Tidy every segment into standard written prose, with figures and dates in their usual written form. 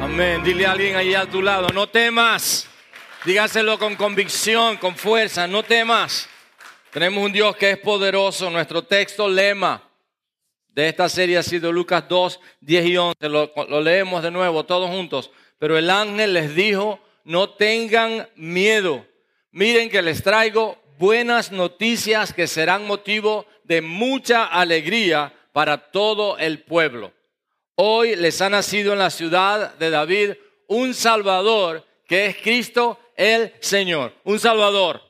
Amén. Dile a alguien allí a tu lado, no temas. Dígaselo con convicción, con fuerza, no temas. Tenemos un Dios que es poderoso. Nuestro texto lema de esta serie ha sido Lucas 2, 10 y 11. Lo leemos de nuevo, todos juntos. Pero el ángel les dijo, no tengan miedo. Miren que les traigo buenas noticias que serán motivo de mucha alegría para todo el pueblo. Hoy les ha nacido en la ciudad de David un Salvador que es Cristo el Señor. Un Salvador.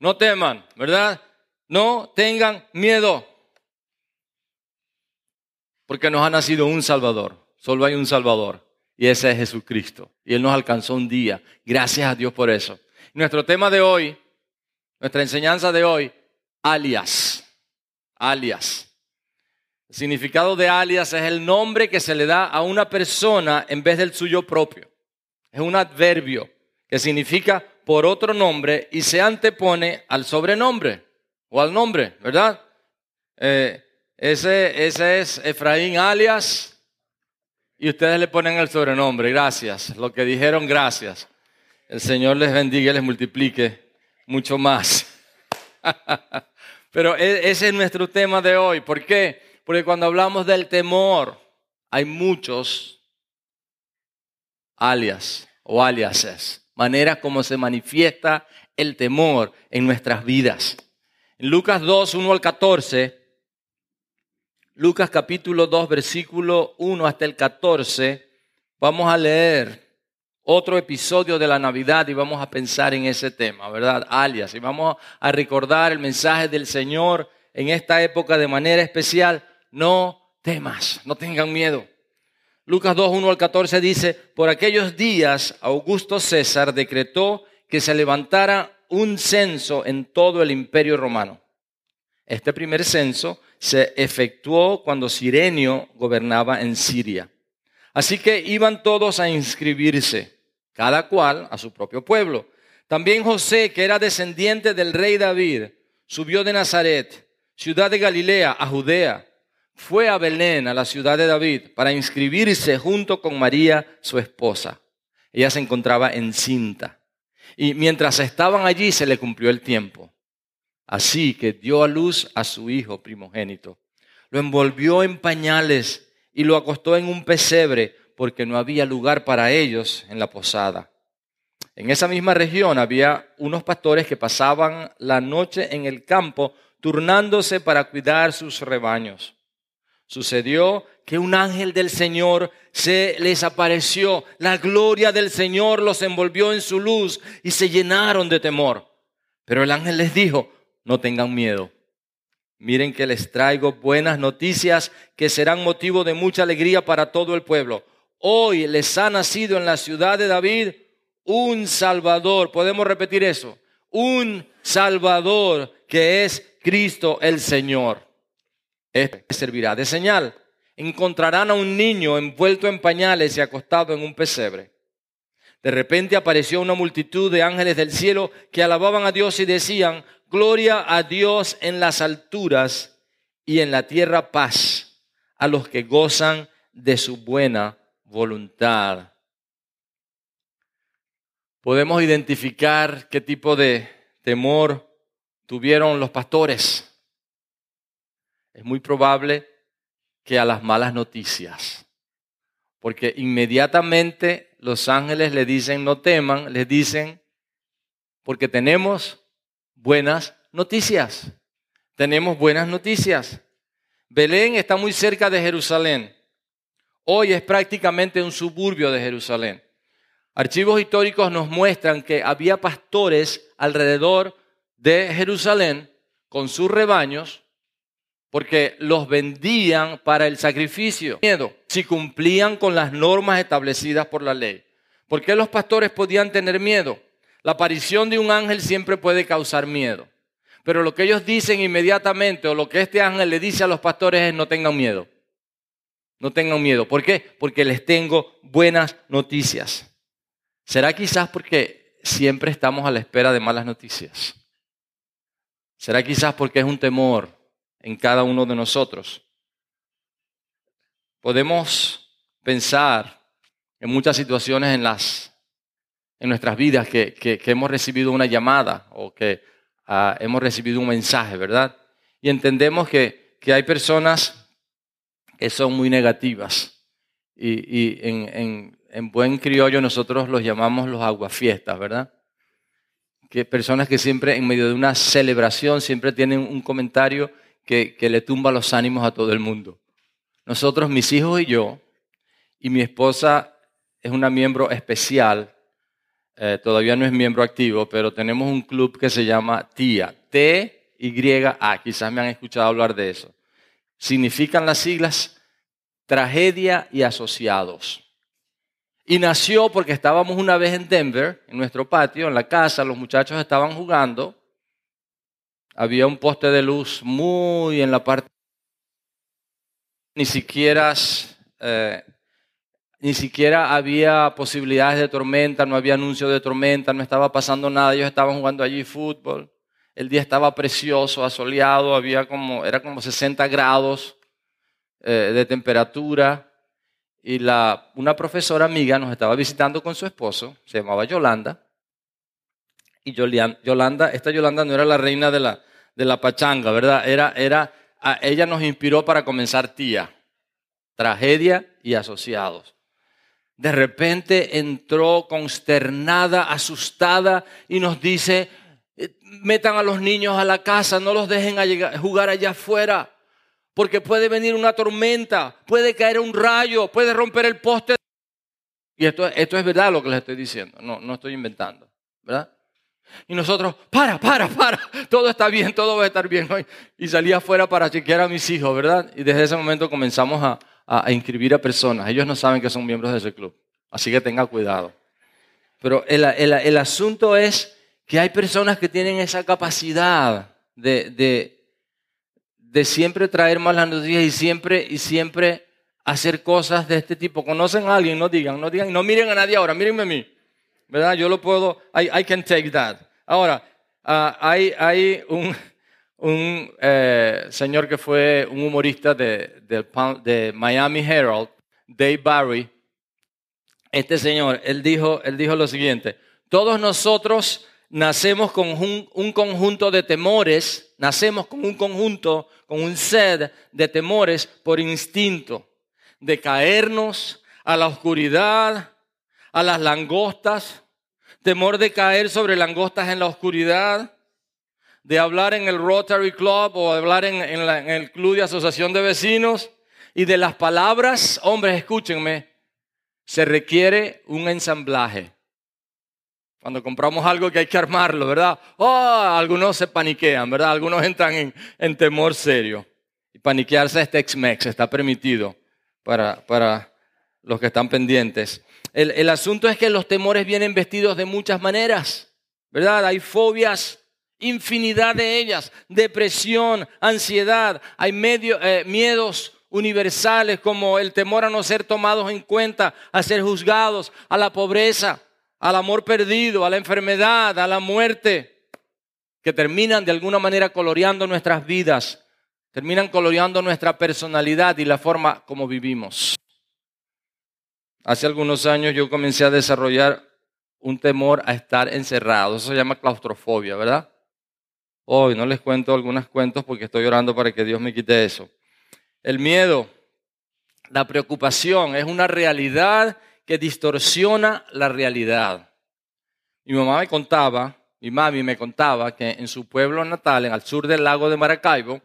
No teman, ¿verdad? No tengan miedo. Porque nos ha nacido un Salvador. Solo hay un Salvador. Y ese es Jesucristo. Y Él nos alcanzó un día. Gracias a Dios por eso. Nuestro tema de hoy, nuestra enseñanza de hoy, alias. Alias. El significado de alias es el nombre que se le da a una persona en vez del suyo propio. Es un adverbio que significa por otro nombre y se antepone al sobrenombre o al nombre, ¿verdad? Ese es Efraín alias y ustedes le ponen el sobrenombre. Gracias, lo que dijeron, gracias. El Señor les bendiga y les multiplique mucho más. Pero ese es nuestro tema de hoy. ¿Por qué? Porque cuando hablamos del temor, hay muchos alias o aliases, maneras como se manifiesta el temor en nuestras vidas. En Lucas 2, 1 al 14, Lucas capítulo 2, versículo 1 hasta el 14, vamos a leer otro episodio de la Navidad y vamos a pensar en ese tema, ¿verdad? Alias. Y vamos a recordar el mensaje del Señor en esta época de manera especial. No temas, no tengan miedo. Lucas 2, 1 al 14 dice, por aquellos días Augusto César decretó que se levantara un censo en todo el imperio romano. Este primer censo se efectuó cuando Sirenio gobernaba en Siria. Así que iban todos a inscribirse, cada cual a su propio pueblo. También José, que era descendiente del rey David, subió de Nazaret, ciudad de Galilea, a Judea. Fue a Belén, a la ciudad de David, para inscribirse junto con María, su esposa. Ella se encontraba encinta. Y mientras estaban allí, se le cumplió el tiempo. Así que dio a luz a su hijo primogénito. Lo envolvió en pañales y lo acostó en un pesebre, porque no había lugar para ellos en la posada. En esa misma región había unos pastores que pasaban la noche en el campo, turnándose para cuidar sus rebaños. Sucedió que un ángel del Señor se les apareció. La gloria del Señor los envolvió en su luz y se llenaron de temor. Pero el ángel les dijo, no tengan miedo. Miren que les traigo buenas noticias que serán motivo de mucha alegría para todo el pueblo. Hoy les ha nacido en la ciudad de David un Salvador. Podemos repetir eso. Un Salvador que es Cristo el Señor. Este servirá de señal. Encontrarán a un niño envuelto en pañales y acostado en un pesebre. De repente apareció una multitud de ángeles del cielo que alababan a Dios y decían, gloria a Dios en las alturas y en la tierra paz a los que gozan de su buena voluntad. Podemos identificar qué tipo de temor tuvieron los pastores. Es muy probable que a las malas noticias, porque inmediatamente los ángeles le dicen no teman, les dicen porque tenemos buenas noticias, tenemos buenas noticias. Belén está muy cerca de Jerusalén, hoy es prácticamente un suburbio de Jerusalén. Archivos históricos nos muestran que había pastores alrededor de Jerusalén con sus rebaños, porque los vendían para el sacrificio. Miedo, si cumplían con las normas establecidas por la ley. ¿Por qué los pastores podían tener miedo? La aparición de un ángel siempre puede causar miedo. Pero lo que ellos dicen inmediatamente, o lo que este ángel le dice a los pastores es: no tengan miedo. No tengan miedo. ¿Por qué? Porque les tengo buenas noticias. ¿Será quizás porque siempre estamos a la espera de malas noticias? ¿Será quizás porque es un temor en cada uno de nosotros? Podemos pensar en muchas situaciones en nuestras vidas que hemos recibido una llamada o que hemos recibido un mensaje, ¿verdad? Y entendemos que hay personas que son muy negativas y en buen criollo nosotros los llamamos los aguafiestas, ¿verdad? Que personas que siempre en medio de una celebración siempre tienen un comentario que le tumba los ánimos a todo el mundo. Nosotros, mis hijos y yo, y mi esposa es una miembro especial, todavía no es miembro activo, pero tenemos un club que se llama TIA, T-Y-A, quizás me han escuchado hablar de eso. Significan las siglas Tragedia y Asociados. Y nació porque estábamos una vez en Denver, en nuestro patio, en la casa, los muchachos estaban jugando. Había un poste de luz muy en la parte... Ni siquiera había posibilidades de tormenta, no había anuncio de tormenta, no estaba pasando nada. Ellos estaban jugando allí fútbol. El día estaba precioso, asoleado, era como 60 grados de temperatura. Y una profesora amiga nos estaba visitando con su esposo, se llamaba Yolanda. Y Yolanda no era la reina de la pachanga, ¿verdad? Ella nos inspiró para comenzar TIA, Tragedia y Asociados. De repente entró consternada, asustada y nos dice: metan a los niños a la casa, no los dejen jugar allá afuera. Porque puede venir una tormenta, puede caer un rayo, puede romper el poste. Y esto es verdad lo que les estoy diciendo, no estoy inventando, ¿verdad? Y nosotros, para, todo está bien, todo va a estar bien hoy. Y salí afuera para chequear a mis hijos, ¿verdad? Y desde ese momento comenzamos a inscribir a personas. Ellos no saben que son miembros de ese club, así que tenga cuidado. Pero el asunto es que hay personas que tienen esa capacidad de siempre traer malas noticias y siempre hacer cosas de este tipo. ¿Conocen a alguien? No digan, no miren a nadie ahora, mírenme a mí, ¿verdad? Yo lo puedo, I can take that. Ahora, hay un señor que fue un humorista de Miami Herald, Dave Barry. Este señor, él dijo lo siguiente: todos nosotros nacemos con un conjunto de temores, con un set de temores por instinto, de caernos a la oscuridad, a las langostas, temor de caer sobre langostas en la oscuridad, de hablar en el Rotary Club o hablar en el Club de Asociación de Vecinos y de las palabras. Hombres, escúchenme, se requiere un ensamblaje. Cuando compramos algo que hay que armarlo, ¿verdad? Algunos se paniquean, ¿verdad? Algunos entran en temor serio. Y paniquearse es Tex-Mex, está permitido para los que están pendientes. El asunto es que los temores vienen vestidos de muchas maneras, ¿verdad? Hay fobias, infinidad de ellas, depresión, ansiedad, hay miedos universales como el temor a no ser tomados en cuenta, a ser juzgados, a la pobreza, al amor perdido, a la enfermedad, a la muerte, que terminan de alguna manera coloreando nuestras vidas, terminan coloreando nuestra personalidad y la forma como vivimos. Hace algunos años yo comencé a desarrollar un temor a estar encerrado, eso se llama claustrofobia, ¿verdad? Hoy no les cuento algunos cuentos porque estoy orando para que Dios me quite eso. El miedo, la preocupación es una realidad que distorsiona la realidad. Mi mami me contaba que en su pueblo natal, al sur del lago de Maracaibo,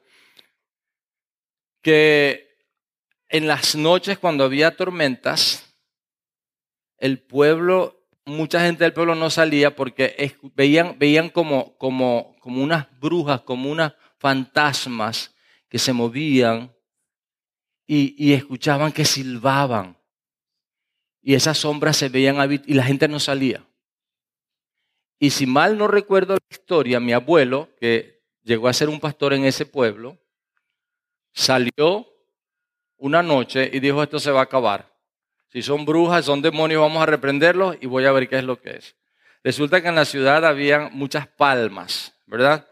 que en las noches cuando había tormentas, mucha gente del pueblo no salía porque veían como unas brujas, como unas fantasmas que se movían y escuchaban que silbaban. Y esas sombras se veían y la gente no salía. Y si mal no recuerdo la historia, mi abuelo, que llegó a ser un pastor en ese pueblo, salió una noche y dijo: esto se va a acabar. Si son brujas, son demonios, vamos a reprenderlos y voy a ver qué es lo que es. Resulta que en la ciudad había muchas palmas, ¿verdad?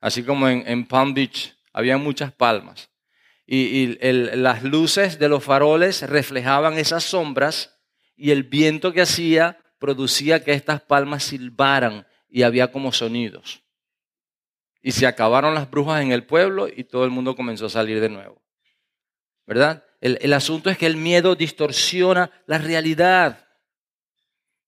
Así como en Palm Beach, había muchas palmas. Y las luces de los faroles reflejaban esas sombras y el viento que hacía producía que estas palmas silbaran y había como sonidos. Y se acabaron las brujas en el pueblo y todo el mundo comenzó a salir de nuevo, ¿verdad? El asunto es que el miedo distorsiona la realidad.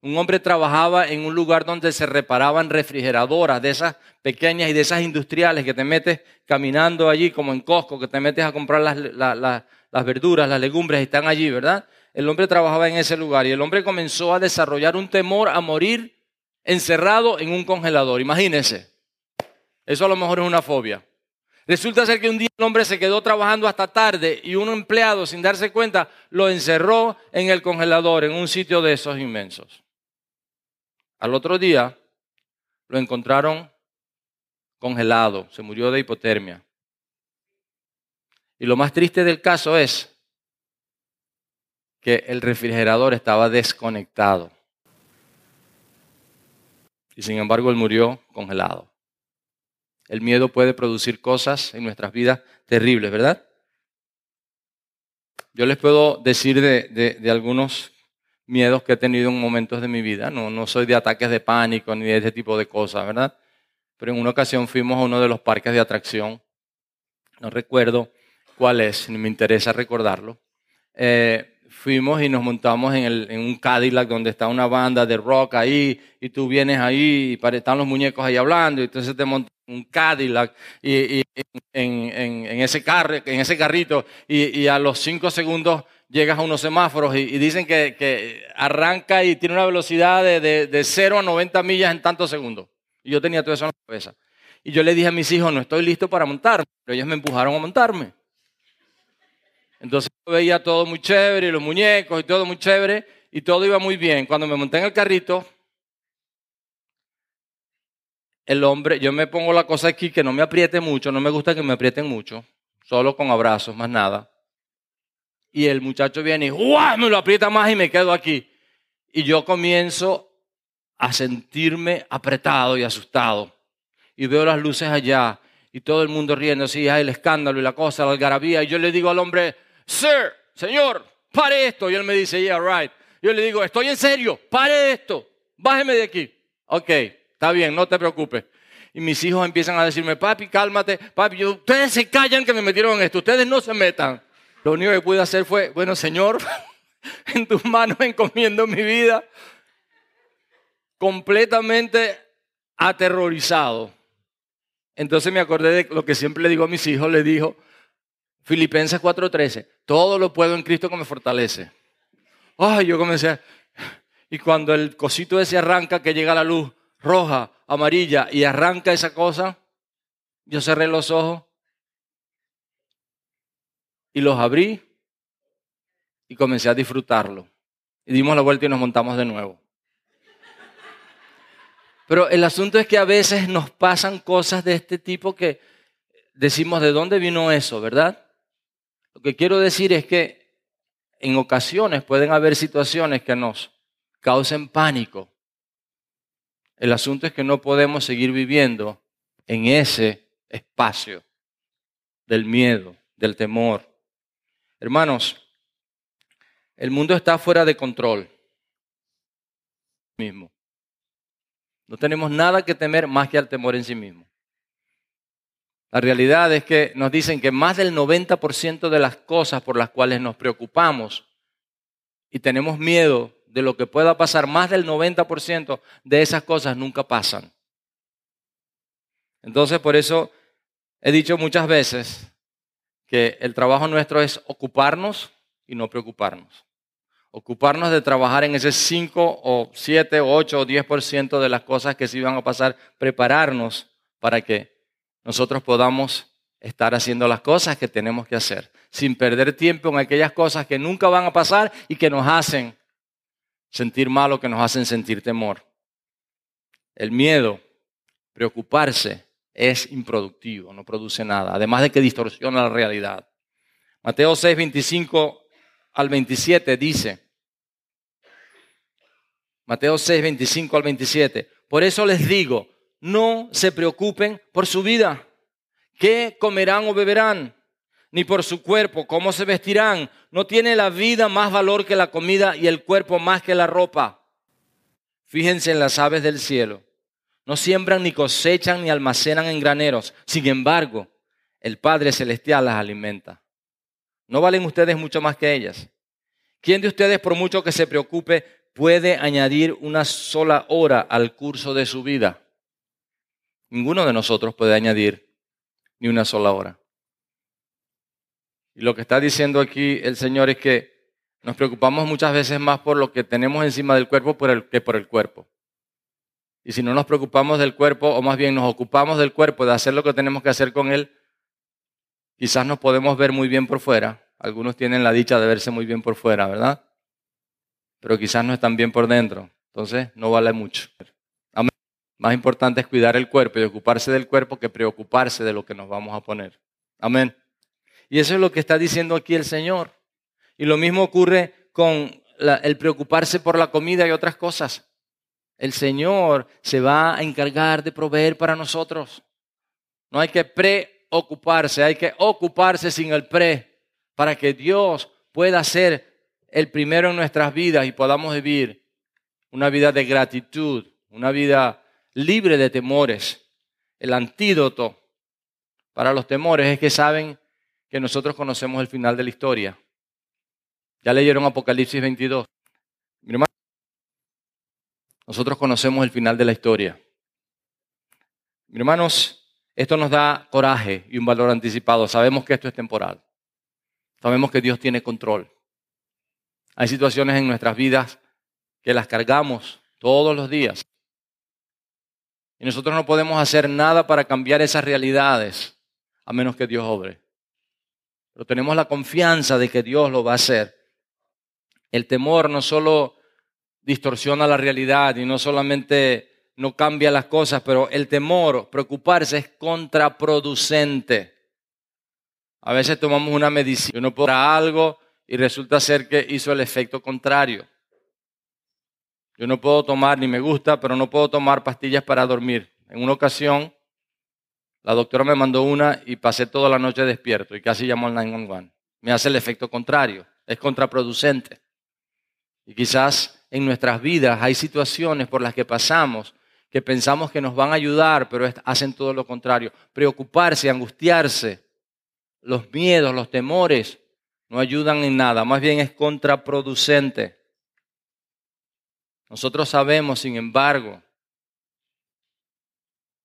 Un hombre trabajaba en un lugar donde se reparaban refrigeradoras de esas pequeñas y de esas industriales que te metes caminando allí, como en Costco, que te metes a comprar las verduras, las legumbres, y están allí, ¿verdad? El hombre trabajaba en ese lugar y el hombre comenzó a desarrollar un temor a morir encerrado en un congelador. Imagínense, eso a lo mejor es una fobia. Resulta ser que un día el hombre se quedó trabajando hasta tarde y un empleado, sin darse cuenta, lo encerró en el congelador, en un sitio de esos inmensos. Al otro día lo encontraron congelado, se murió de hipotermia. Y lo más triste del caso es que el refrigerador estaba desconectado. Y sin embargo él murió congelado. El miedo puede producir cosas en nuestras vidas terribles, ¿verdad? Yo les puedo decir de algunos miedos que he tenido en momentos de mi vida. No soy de ataques de pánico ni de ese tipo de cosas, ¿verdad? Pero en una ocasión fuimos a uno de los parques de atracción. No recuerdo cuál es, ni me interesa recordarlo. Fuimos y nos montamos en un Cadillac donde está una banda de rock ahí y tú vienes ahí y están los muñecos ahí hablando y entonces te montas en un Cadillac y en ese carro, en ese carrito y a los 5 segundos llegas a unos semáforos y dicen que arranca y tiene una velocidad de 0 a 90 millas en tantos segundos. Y yo tenía todo eso en la cabeza. Y yo le dije a mis hijos: no estoy listo para montarme, pero ellos me empujaron a montarme. Entonces yo veía todo muy chévere, y los muñecos y todo muy chévere, y todo iba muy bien. Cuando me monté en el carrito, el hombre, yo me pongo la cosa aquí que no me apriete mucho, no me gusta que me aprieten mucho, solo con abrazos, más nada. Y el muchacho viene y ¡guau! Me lo aprieta más y me quedo aquí. Y yo comienzo a sentirme apretado y asustado. Y veo las luces allá y todo el mundo riendo así, el escándalo y la cosa, la algarabía. Y yo le digo al hombre: Sir, señor, pare esto. Y él me dice: yeah, right. Yo le digo: estoy en serio, pare esto, bájeme de aquí. Ok, está bien, no te preocupes. Y mis hijos empiezan a decirme: papi, cálmate, papi. Yo, ustedes se callan que me metieron en esto, ustedes no se metan. Lo único que pude hacer fue: bueno, Señor, en tus manos encomiendo mi vida. Completamente aterrorizado. Entonces me acordé de lo que siempre le digo a mis hijos, le dijo Filipenses 4:13, todo lo puedo en Cristo que me fortalece. Ay, yo comencé y cuando el cosito ese arranca, que llega la luz roja, amarilla y arranca esa cosa, yo cerré los ojos. Y los abrí y comencé a disfrutarlo. Y dimos la vuelta y nos montamos de nuevo. Pero el asunto es que a veces nos pasan cosas de este tipo que decimos: ¿de dónde vino eso?, ¿verdad? Lo que quiero decir es que en ocasiones pueden haber situaciones que nos causen pánico. El asunto es que no podemos seguir viviendo en ese espacio del miedo, del temor. Hermanos, el mundo está fuera de control mismo. No tenemos nada que temer más que al temor en sí mismo. La realidad es que nos dicen que más del 90% de las cosas por las cuales nos preocupamos y tenemos miedo de lo que pueda pasar, más del 90% de esas cosas nunca pasan. Entonces, por eso he dicho muchas veces que el trabajo nuestro es ocuparnos y no preocuparnos. Ocuparnos de trabajar en ese 5 o 7 o 8 o 10% de las cosas que sí van a pasar, prepararnos para que nosotros podamos estar haciendo las cosas que tenemos que hacer, sin perder tiempo en aquellas cosas que nunca van a pasar y que nos hacen sentir mal o que nos hacen sentir temor. El miedo, preocuparse, es improductivo, no produce nada, además de que distorsiona la realidad. Mateo 6, 25 al 27 dice, Mateo 6, 25 al 27, por eso les digo, no se preocupen por su vida, qué comerán o beberán, ni por su cuerpo, cómo se vestirán. No tiene la vida más valor que la comida y el cuerpo más que la ropa. Fíjense en las aves del cielo. No siembran, ni cosechan, ni almacenan en graneros. Sin embargo, el Padre Celestial las alimenta. ¿No valen ustedes mucho más que ellas? ¿Quién de ustedes, por mucho que se preocupe, puede añadir una sola hora al curso de su vida? Ninguno de nosotros puede añadir ni una sola hora. Y lo que está diciendo aquí el Señor es que nos preocupamos muchas veces más por lo que tenemos encima del cuerpo que por el cuerpo. Y si no nos preocupamos del cuerpo, o más bien nos ocupamos del cuerpo, de hacer lo que tenemos que hacer con él, quizás nos podemos ver muy bien por fuera. Algunos tienen la dicha de verse muy bien por fuera, ¿verdad? Pero quizás no están bien por dentro. Entonces, no vale mucho. Más importante es cuidar el cuerpo y ocuparse del cuerpo que preocuparse de lo que nos vamos a poner. Amén. Y eso es lo que está diciendo aquí el Señor. Y lo mismo ocurre con el preocuparse por la comida y otras cosas. El Señor se va a encargar de proveer para nosotros. No hay que preocuparse, hay que ocuparse sin el pre, para que Dios pueda ser el primero en nuestras vidas y podamos vivir una vida de gratitud, una vida libre de temores. El antídoto para los temores es que saben que nosotros conocemos el final de la historia. Ya leyeron Apocalipsis 22. Mi hermano, nosotros conocemos el final de la historia. Mis hermanos, esto nos da coraje y un valor anticipado. Sabemos que esto es temporal. Sabemos que Dios tiene control. Hay situaciones en nuestras vidas que las cargamos todos los días. Y nosotros no podemos hacer nada para cambiar esas realidades, a menos que Dios obre. Pero tenemos la confianza de que Dios lo va a hacer. El temor no solo distorsiona la realidad y no solamente no cambia las cosas, pero el temor, preocuparse, es contraproducente. A veces tomamos una medicina, uno puede para algo y resulta ser que hizo el efecto contrario. Yo no puedo tomar, ni me gusta, pero no puedo tomar pastillas para dormir. En una ocasión, la doctora me mandó una y pasé toda la noche despierto y casi llamó al 911. Me hace el efecto contrario, es contraproducente. Y quizás en nuestras vidas hay situaciones por las que pasamos que pensamos que nos van a ayudar, pero hacen todo lo contrario. Preocuparse, angustiarse, los miedos, los temores no ayudan en nada, más bien es contraproducente. Nosotros sabemos, sin embargo,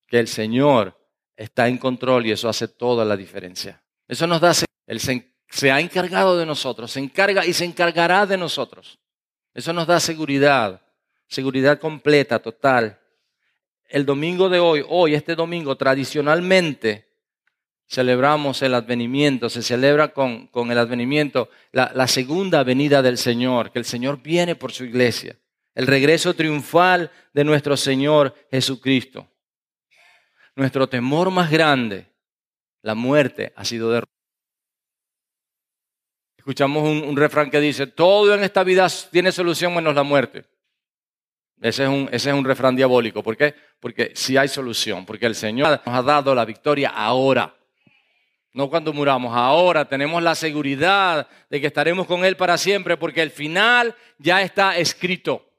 que el Señor está en control y eso hace toda la diferencia. Eso nos da, Él se ha encargado de nosotros, se encarga y se encargará de nosotros. Eso nos da seguridad, seguridad completa, total. El domingo de hoy, este domingo, tradicionalmente celebramos el advenimiento, se celebra con el advenimiento la segunda venida del Señor, que el Señor viene por su iglesia, el regreso triunfal de nuestro Señor Jesucristo. Nuestro temor más grande, la muerte, ha sido derrotada. Escuchamos un refrán que dice, todo en esta vida tiene solución menos la muerte. Ese es un refrán diabólico. ¿Por qué? Porque sí hay solución, porque el Señor nos ha dado la victoria ahora. No cuando muramos, ahora tenemos la seguridad de que estaremos con Él para siempre, porque el final ya está escrito.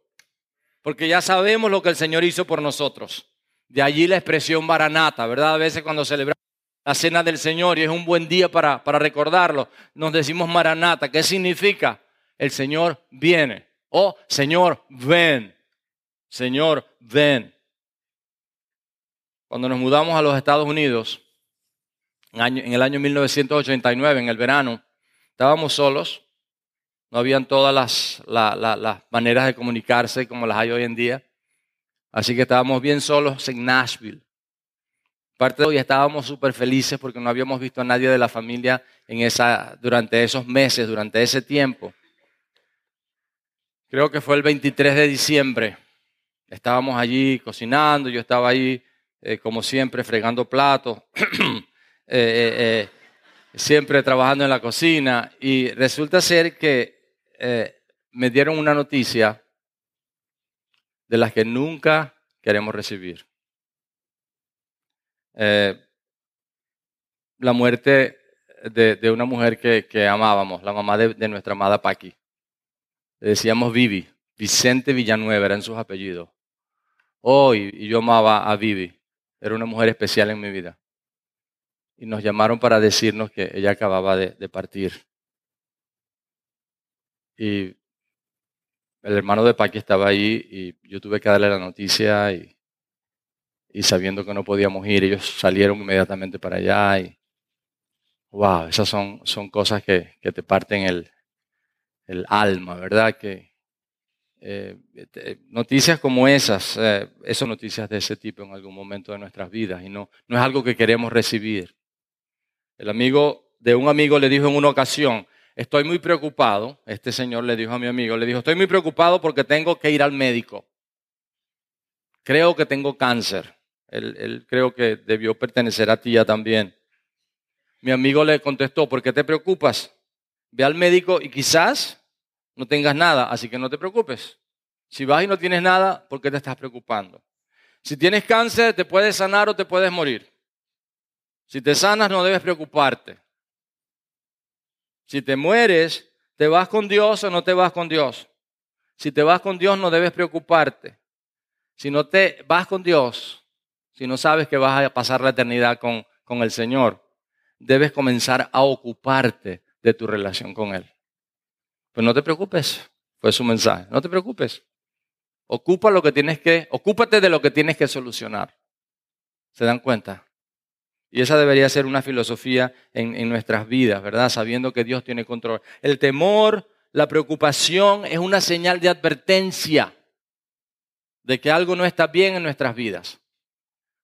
Porque ya sabemos lo que el Señor hizo por nosotros. De allí la expresión Maranata, ¿verdad? A veces cuando celebramos la cena del Señor y es un buen día para recordarlo, nos decimos Maranata. ¿Qué significa? El Señor viene. O Señor, ven. Señor, ven. Cuando nos mudamos a los Estados Unidos, en el año 1989, en el verano, estábamos solos. No habían todas las maneras de comunicarse como las hay hoy en día. Así que estábamos bien solos en Nashville. Parte de hoy estábamos súper felices porque no habíamos visto a nadie de la familia durante esos meses, durante ese tiempo. creo que fue el 23 de diciembre. Estábamos allí cocinando, yo estaba ahí como siempre fregando platos, siempre trabajando en la cocina, y resulta ser que me dieron una noticia de las que nunca queremos recibir. La muerte de una mujer que amábamos, la mamá de nuestra amada Paqui. Le decíamos Vivi, Vicente Villanueva eran sus apellidos. Y yo amaba a Vivi, era una mujer especial en mi vida. Y nos llamaron para decirnos que ella acababa de partir. Y el hermano de Paqui estaba ahí y yo tuve que darle la noticia y sabiendo que no podíamos ir, ellos salieron inmediatamente para allá. Y wow, esas son cosas que te parten el alma, ¿verdad? Que noticias como esas, son noticias de ese tipo en algún momento de nuestras vidas y no es algo que queremos recibir. El amigo de un amigo le dijo en una ocasión, estoy muy preocupado, este señor le dijo a mi amigo, estoy muy preocupado porque tengo que ir al médico. Creo que tengo cáncer. Él creo que debió pertenecer a tía también. Mi amigo le contestó, ¿por qué te preocupas? Ve al médico y quizás no tengas nada, así que no te preocupes. Si vas y no tienes nada, ¿por qué te estás preocupando? Si tienes cáncer, te puedes sanar o te puedes morir. Si te sanas, no debes preocuparte. Si te mueres, ¿te vas con Dios o no te vas con Dios? Si te vas con Dios, no debes preocuparte. Si no te vas con Dios, si no sabes que vas a pasar la eternidad con el Señor, debes comenzar a ocuparte de tu relación con Él. Pues no te preocupes, fue su mensaje. No te preocupes. Ocúpate de lo que tienes que solucionar. ¿Se dan cuenta? Y esa debería ser una filosofía en nuestras vidas, ¿verdad? Sabiendo que Dios tiene control. El temor, la preocupación es una señal de advertencia de que algo no está bien en nuestras vidas.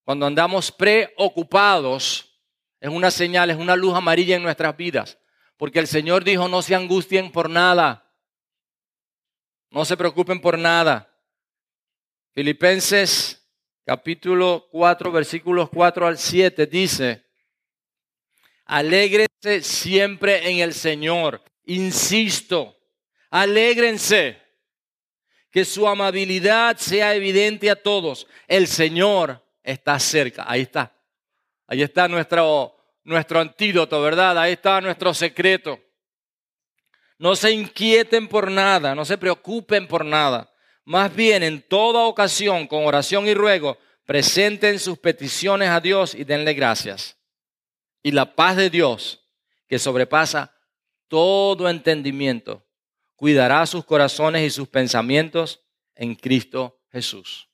Cuando andamos preocupados, es una señal, es una luz amarilla en nuestras vidas. Porque el Señor dijo, no se angustien por nada. No se preocupen por nada. Filipenses capítulo 4, versículos 4 al 7 dice, alégrense siempre en el Señor. Insisto, alégrense. Que su amabilidad sea evidente a todos. El Señor está cerca. Ahí está. Ahí está nuestro antídoto, ¿verdad? Ahí está nuestro secreto. No se inquieten por nada, no se preocupen por nada. Más bien, en toda ocasión, con oración y ruego, presenten sus peticiones a Dios y denle gracias. Y la paz de Dios, que sobrepasa todo entendimiento, cuidará sus corazones y sus pensamientos en Cristo Jesús.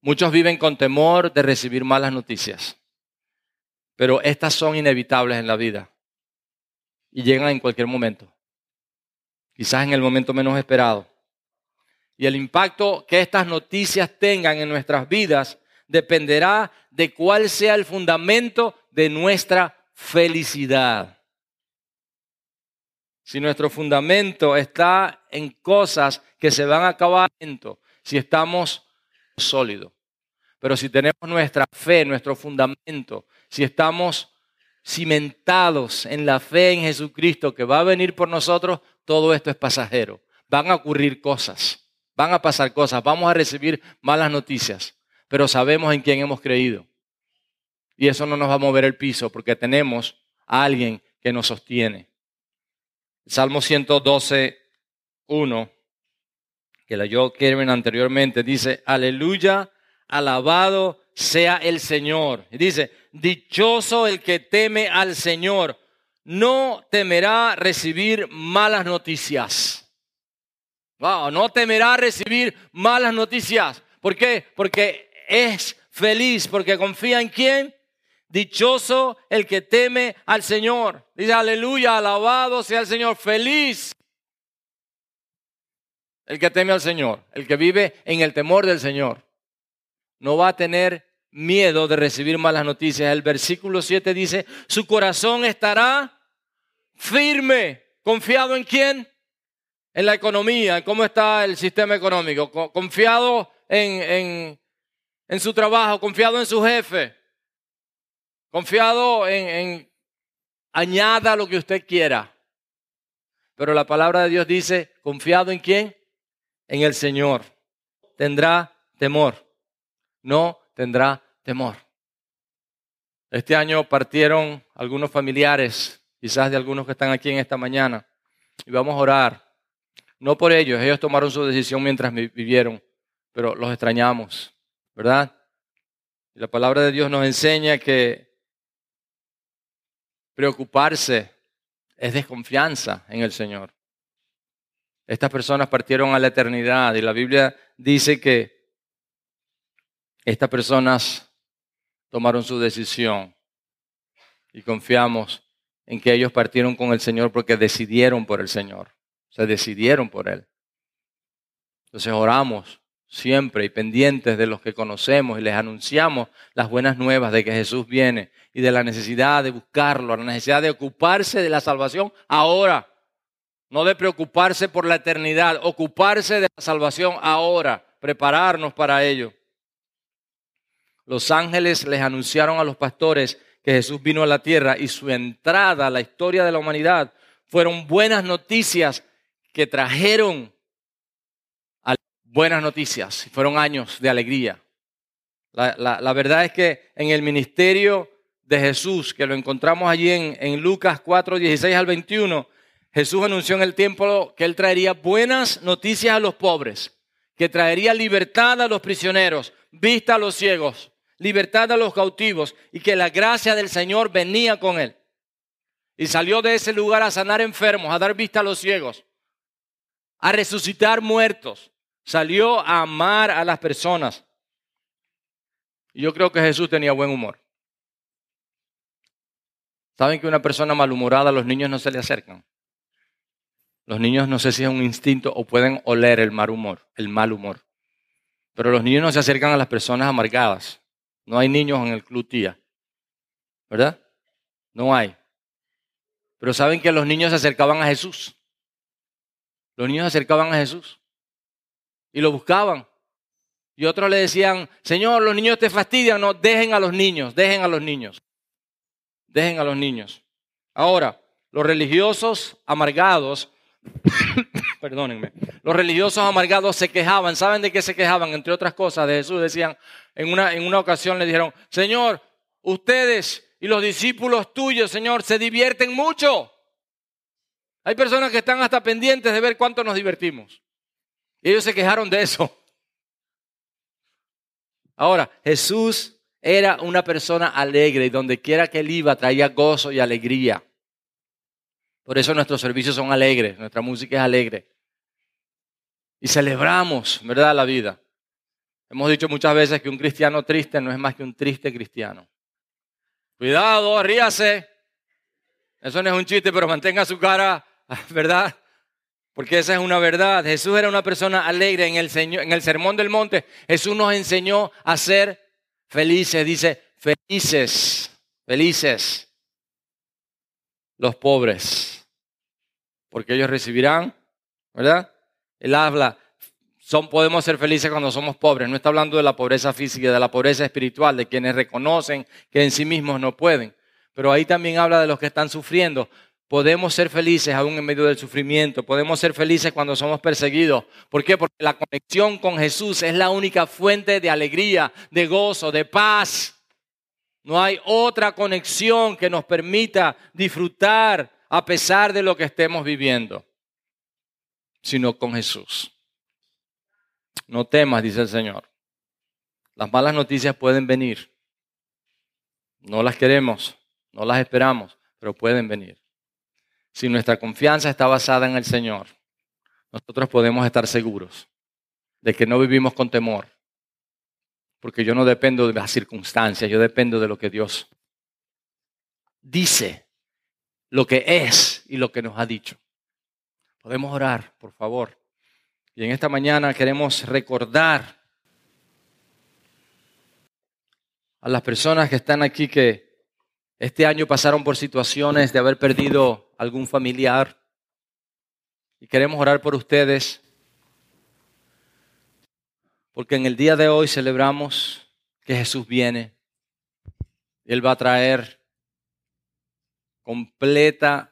Muchos viven con temor de recibir malas noticias. Pero estas son inevitables en la vida y llegan en cualquier momento, quizás en el momento menos esperado. Y el impacto que estas noticias tengan en nuestras vidas dependerá de cuál sea el fundamento de nuestra felicidad. Si nuestro fundamento está en cosas que se van a acabar lento, si estamos sólidos. Pero si tenemos nuestra fe, nuestro fundamento, si estamos cimentados en la fe en Jesucristo que va a venir por nosotros, todo esto es pasajero. Van a ocurrir cosas, van a pasar cosas, vamos a recibir malas noticias, pero sabemos en quién hemos creído. Y eso no nos va a mover el piso porque tenemos a alguien que nos sostiene. Salmo 112, 1, que leyó Kevin anteriormente, dice, aleluya, alabado sea el Señor. Y dice, dichoso el que teme al Señor, no temerá recibir malas noticias. Wow, no temerá recibir malas noticias. ¿Por qué? Porque es feliz, porque confía en quién. Dichoso el que teme al Señor. Dice, aleluya, alabado sea el Señor. Feliz el que teme al Señor, el que vive en el temor del Señor. No va a tener miedo de recibir malas noticias. El versículo 7 dice, su corazón estará firme. ¿Confiado en quién? en la economía, en cómo está el sistema económico, confiado en su trabajo, confiado en su jefe, confiado en añada lo que usted quiera. Pero la palabra de Dios dice, ¿confiado en quién? En el Señor. Tendrá temor. No tendrá temor. Este año partieron algunos familiares, quizás de algunos que están aquí en esta mañana, y vamos a orar. No por ellos, ellos tomaron su decisión mientras vivieron, pero los extrañamos, ¿verdad? Y la palabra de Dios nos enseña que preocuparse es desconfianza en el Señor. Estas personas partieron a la eternidad y la Biblia dice que estas personas tomaron su decisión y confiamos en que ellos partieron con el Señor porque decidieron por el Señor, se decidieron por Él. Entonces oramos siempre y pendientes de los que conocemos y les anunciamos las buenas nuevas de que Jesús viene y de la necesidad de buscarlo, la necesidad de ocuparse de la salvación ahora. No de preocuparse por la eternidad, ocuparse de la salvación ahora, prepararnos para ello. Los ángeles les anunciaron a los pastores que Jesús vino a la tierra y su entrada a la historia de la humanidad fueron buenas noticias que trajeron buenas noticias. Fueron años de alegría. La verdad es que en el ministerio de Jesús, que lo encontramos allí en Lucas 4, 16 al 21, Jesús anunció en el tiempo que Él traería buenas noticias a los pobres, que traería libertad a los prisioneros, vista a los ciegos, libertad a los cautivos y que la gracia del Señor venía con Él. Y salió de ese lugar a sanar enfermos, a dar vista a los ciegos, a resucitar muertos. Salió a amar a las personas. Y yo creo que Jesús tenía buen humor. ¿Saben que una persona malhumorada a los niños no se le acercan? Los niños no sé si es un instinto o pueden oler el mal humor. Pero los niños no se acercan a las personas amargadas. No hay niños en el club tía, ¿verdad? No hay. Pero saben que los niños se acercaban a Jesús. Los niños se acercaban a Jesús y lo buscaban. Y otros le decían, Señor, los niños te fastidian. No, dejen a los niños. Ahora, los religiosos amargados... Perdónenme. Los religiosos amargados se quejaban. ¿Saben de qué se quejaban? Entre otras cosas, de Jesús decían, en una ocasión le dijeron, Señor, ustedes y los discípulos tuyos, Señor, se divierten mucho. Hay personas que están hasta pendientes de ver cuánto nos divertimos. Y ellos se quejaron de eso. Ahora, Jesús era una persona alegre y donde quiera que él iba traía gozo y alegría. Por eso nuestros servicios son alegres, nuestra música es alegre. Y celebramos, ¿verdad?, la vida. Hemos dicho muchas veces que un cristiano triste no es más que un triste cristiano. Cuidado, ríase. Eso no es un chiste, pero mantenga su cara, ¿verdad? Porque esa es una verdad. Jesús era una persona alegre. En el Sermón del Monte, Jesús nos enseñó a ser felices. Dice, felices. Los pobres, porque ellos recibirán, ¿verdad? Él habla, podemos ser felices cuando somos pobres. No está hablando de la pobreza física, de la pobreza espiritual, de quienes reconocen que en sí mismos no pueden. Pero ahí también habla de los que están sufriendo. Podemos ser felices aún en medio del sufrimiento. Podemos ser felices cuando somos perseguidos. ¿Por qué? Porque la conexión con Jesús es la única fuente de alegría, de gozo, de paz. No hay otra conexión que nos permita disfrutar a pesar de lo que estemos viviendo, sino con Jesús. No temas, dice el Señor. Las malas noticias pueden venir. No las queremos, no las esperamos, pero pueden venir. Si nuestra confianza está basada en el Señor, nosotros podemos estar seguros de que no vivimos con temor. Porque yo no dependo de las circunstancias, yo dependo de lo que Dios dice, lo que es y lo que nos ha dicho. Podemos orar, por favor. Y en esta mañana queremos recordar a las personas que están aquí que este año pasaron por situaciones de haber perdido algún familiar, Y queremos orar por ustedes, porque en el día de hoy celebramos que Jesús viene. Él va a traer completa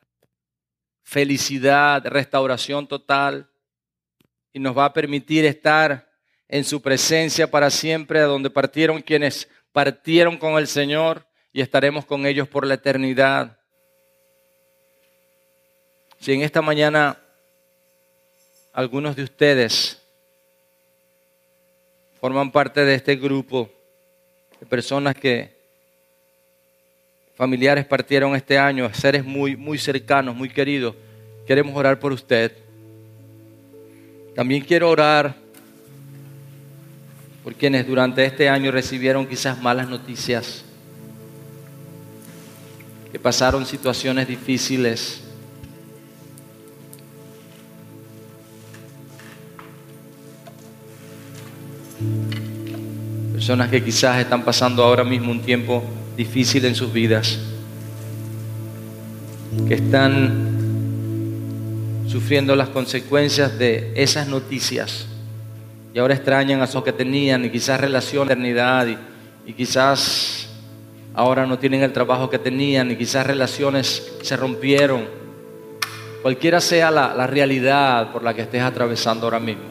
felicidad, restauración total, y nos va a permitir estar en su presencia para siempre, a donde partieron quienes partieron con el Señor, y estaremos con ellos por la eternidad. Si en esta mañana algunos de ustedes forman parte de este grupo de personas que familiares partieron este año, seres muy, muy cercanos, muy queridos, queremos orar por usted. También quiero orar por quienes durante este año recibieron quizás malas noticias, que pasaron situaciones difíciles. Personas que quizás están pasando ahora mismo un tiempo difícil en sus vidas, que están sufriendo las consecuencias de esas noticias y ahora extrañan a los que tenían, y quizás relación de eternidad, y quizás ahora no tienen el trabajo que tenían, y quizás relaciones se rompieron. Cualquiera sea la realidad por la que estés atravesando ahora mismo,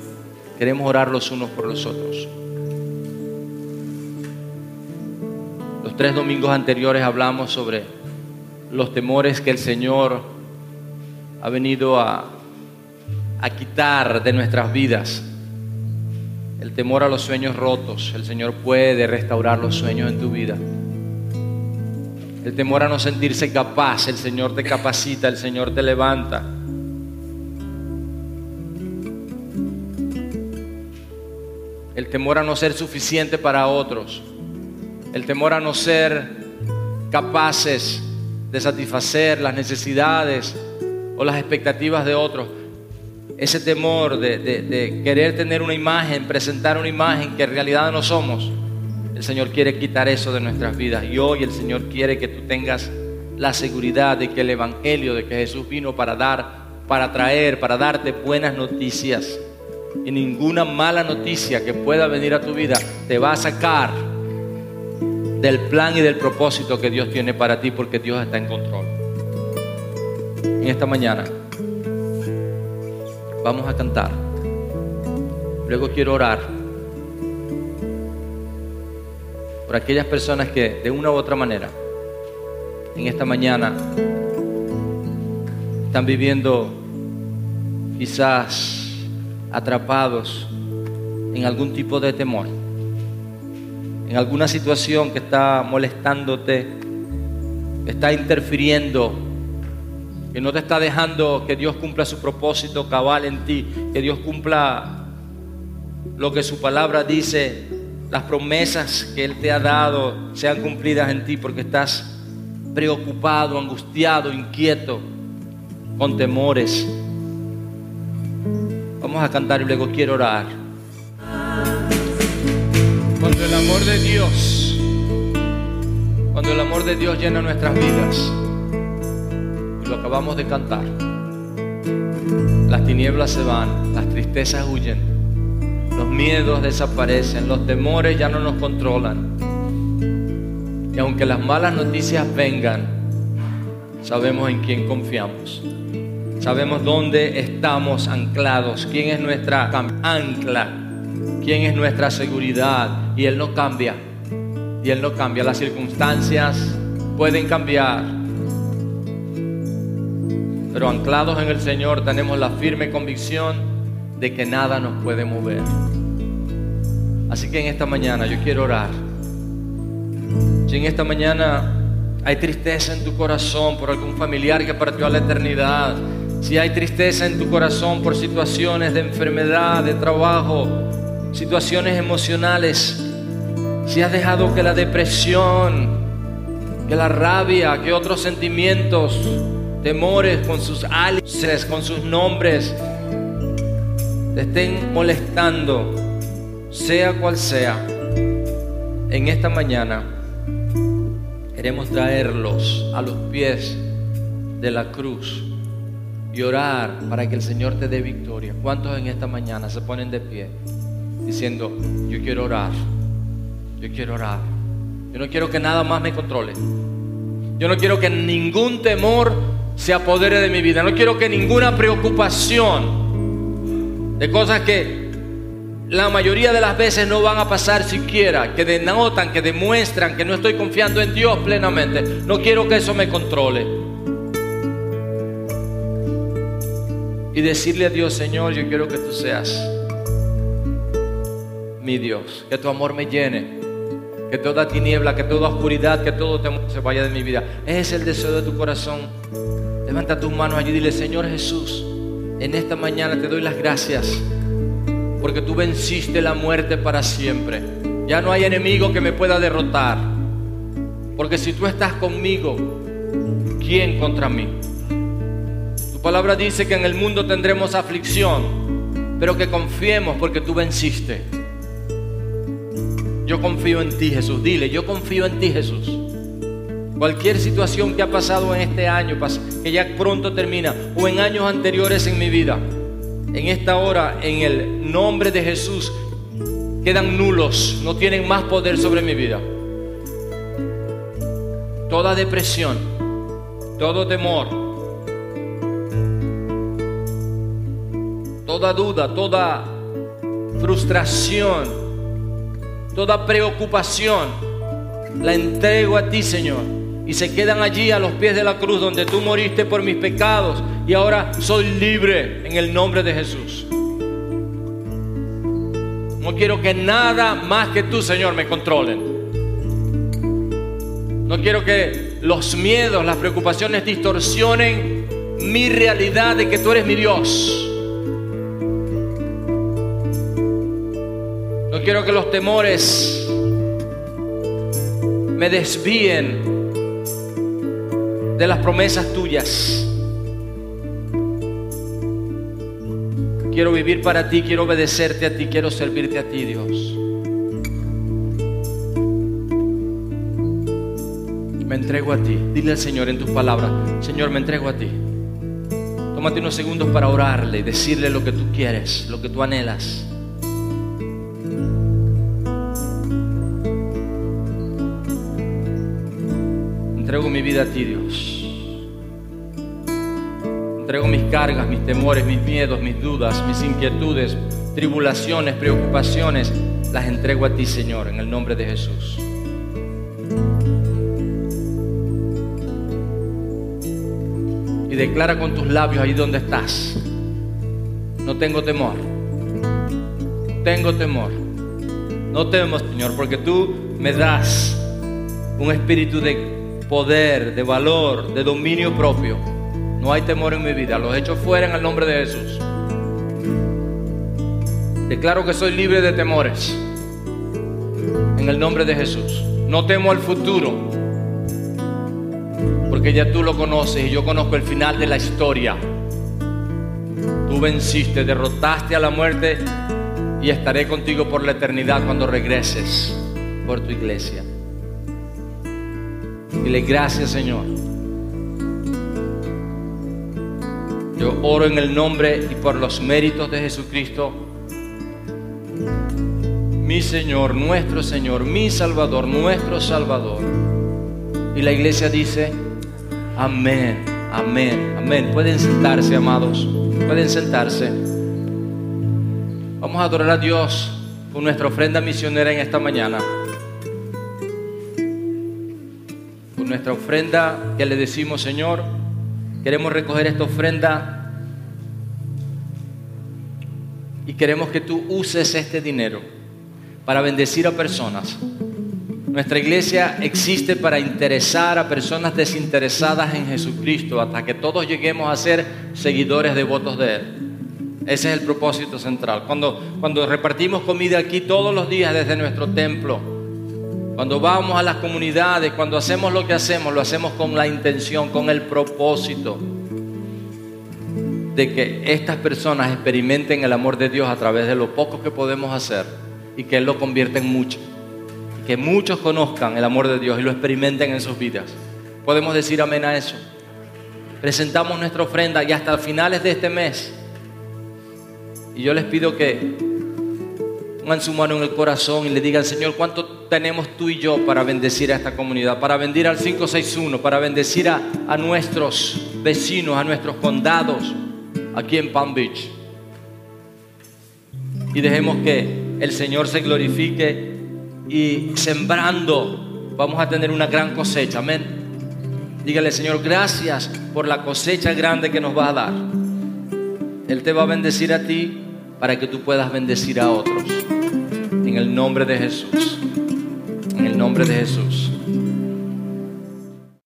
queremos orar los unos por los otros. 3 domingos anteriores hablamos sobre los temores que el Señor ha venido a quitar de nuestras vidas. El temor a los sueños rotos. El Señor puede restaurar los sueños en tu vida. El temor a no sentirse capaz. El Señor te capacita, el Señor te levanta. El temor a no ser suficiente para otros. El temor a no ser capaces de satisfacer las necesidades o las expectativas de otros. Ese temor de querer tener una imagen, presentar una imagen que en realidad no somos. El Señor quiere quitar eso de nuestras vidas. Y hoy el Señor quiere que tú tengas la seguridad de que el Evangelio, de que Jesús vino para para darte buenas noticias. Y ninguna mala noticia que pueda venir a tu vida te va a sacar del plan y del propósito que Dios tiene para ti, porque Dios está en control. En esta mañana vamos a cantar. Luego quiero orar por aquellas personas que de una u otra manera en esta mañana están viviendo quizás atrapados en algún tipo de temor, en alguna situación que está molestándote, está interfiriendo, que no te está dejando que Dios cumpla su propósito cabal en ti, que Dios cumpla lo que su palabra dice, las promesas que Él te ha dado sean cumplidas en ti, porque estás preocupado, angustiado, inquieto, con temores. Vamos a cantar y luego quiero orar. Cuando el amor de Dios, cuando el amor de Dios llena nuestras vidas, y lo acabamos de cantar, las tinieblas se van, las tristezas huyen, los miedos desaparecen, los temores ya no nos controlan. Y aunque las malas noticias vengan, sabemos en quién confiamos, sabemos dónde estamos anclados, quién es nuestra ancla, quién es nuestra seguridad. Y Él no cambia. Y Él no cambia. Las circunstancias pueden cambiar, pero anclados en el Señor tenemos la firme convicción de que nada nos puede mover. Así que en esta mañana yo quiero orar. Si en esta mañana hay tristeza en tu corazón por algún familiar que partió a la eternidad, si hay tristeza en tu corazón por situaciones de enfermedad, de trabajo, situaciones emocionales, si has dejado que la depresión, que la rabia, que otros sentimientos, temores con sus aliases, con sus nombres, te estén molestando, sea cual sea, en esta mañana queremos traerlos a los pies de la cruz y orar para que el Señor te dé victoria. ¿Cuántos en esta mañana se ponen de pie diciendo: yo quiero orar, yo quiero orar, yo no quiero que nada más me controle, yo no quiero que ningún temor se apodere de mi vida, no quiero que ninguna preocupación de cosas que la mayoría de las veces no van a pasar siquiera, que denotan, que demuestran que no estoy confiando en Dios plenamente, no quiero que eso me controle? Y decirle a Dios: Señor, yo quiero que tú seas mi Dios, que tu amor me llene, que toda tiniebla, que toda oscuridad, que todo temor se vaya de mi vida. Ese es el deseo de tu corazón. Levanta tus manos allí y dile: Señor Jesús, en esta mañana te doy las gracias porque tú venciste la muerte para siempre. Ya no hay enemigo que me pueda derrotar, porque si tú estás conmigo, ¿quién contra mí? Tu palabra dice que en el mundo tendremos aflicción, pero que confiemos porque tú venciste. Yo confío en ti, Jesús. Dile: yo confío en ti, Jesús. Cualquier situación que ha pasado en este año, que ya pronto termina, o en años anteriores en mi vida, en esta hora, en el nombre de Jesús, quedan nulos, no tienen más poder sobre mi vida. Toda depresión, todo temor, toda duda, toda frustración, toda preocupación, la entrego a ti, Señor, y se quedan allí a los pies de la cruz, donde tú moriste por mis pecados, y ahora soy libre en el nombre de Jesús. No quiero que nada más que tú, Señor, me controlen. No quiero que los miedos, las preocupaciones distorsionen mi realidad de que tú eres mi Dios. No quiero que los temores me desvíen de las promesas tuyas. Quiero vivir para ti, quiero obedecerte a ti, quiero servirte a ti, Dios. Me entrego a ti. Dile al Señor en tus palabras: Señor, me entrego a ti. Tómate unos segundos para orarle y decirle lo que tú quieres, lo que tú anhelas. Entrego mi vida a ti, Dios. Entrego mis cargas, mis temores, mis miedos, mis dudas, mis inquietudes, tribulaciones, preocupaciones. Las entrego a ti, Señor, en el nombre de Jesús. Y declara con tus labios ahí donde estás: no tengo temor, tengo temor. No temo, Señor, porque tú me das un espíritu de poder, de valor, de dominio propio. No hay temor en mi vida. Los echo fuera en el nombre de Jesús. Declaro que soy libre de temores en el nombre de Jesús. No temo al futuro, porque ya tú lo conoces y yo conozco el final de la historia. Tú venciste, derrotaste a la muerte, y estaré contigo por la eternidad cuando regreses por tu iglesia. Dile: gracias, Señor. Yo oro en el nombre y por los méritos de Jesucristo, mi Señor, nuestro Señor, mi Salvador, nuestro Salvador. Y la iglesia dice: amén, amén, amén. Pueden sentarse, amados, pueden sentarse. Vamos a adorar a Dios con nuestra ofrenda misionera en esta mañana. Nuestra ofrenda que le decimos: Señor, queremos recoger esta ofrenda y queremos que tú uses este dinero para bendecir a personas. Nuestra iglesia existe para interesar a personas desinteresadas en Jesucristo, hasta que todos lleguemos a ser seguidores devotos de Él. Ese es el propósito central. Cuando repartimos comida aquí todos los días desde nuestro templo, cuando vamos a las comunidades, cuando hacemos lo que hacemos, lo hacemos con la intención, con el propósito de que estas personas experimenten el amor de Dios a través de lo poco que podemos hacer, y que Él lo convierta en mucho, que muchos conozcan el amor de Dios y lo experimenten en sus vidas. ¿Podemos decir amén a eso? presentamos nuestra ofrenda y hasta finales de este mes. Y yo les pido que pongan su mano en el corazón y le digan: Señor, ¿cuánto tenemos tú y yo para bendecir a esta comunidad? Para bendecir al 561, para bendecir a nuestros vecinos, a nuestros condados aquí en Palm Beach. Y dejemos que el Señor se glorifique, y sembrando vamos a tener una gran cosecha. Amén. Dígale: Señor, gracias por la cosecha grande que nos vas a dar. Él te va a bendecir a ti para que tú puedas bendecir a otros. En el nombre de Jesús. En el nombre de Jesús.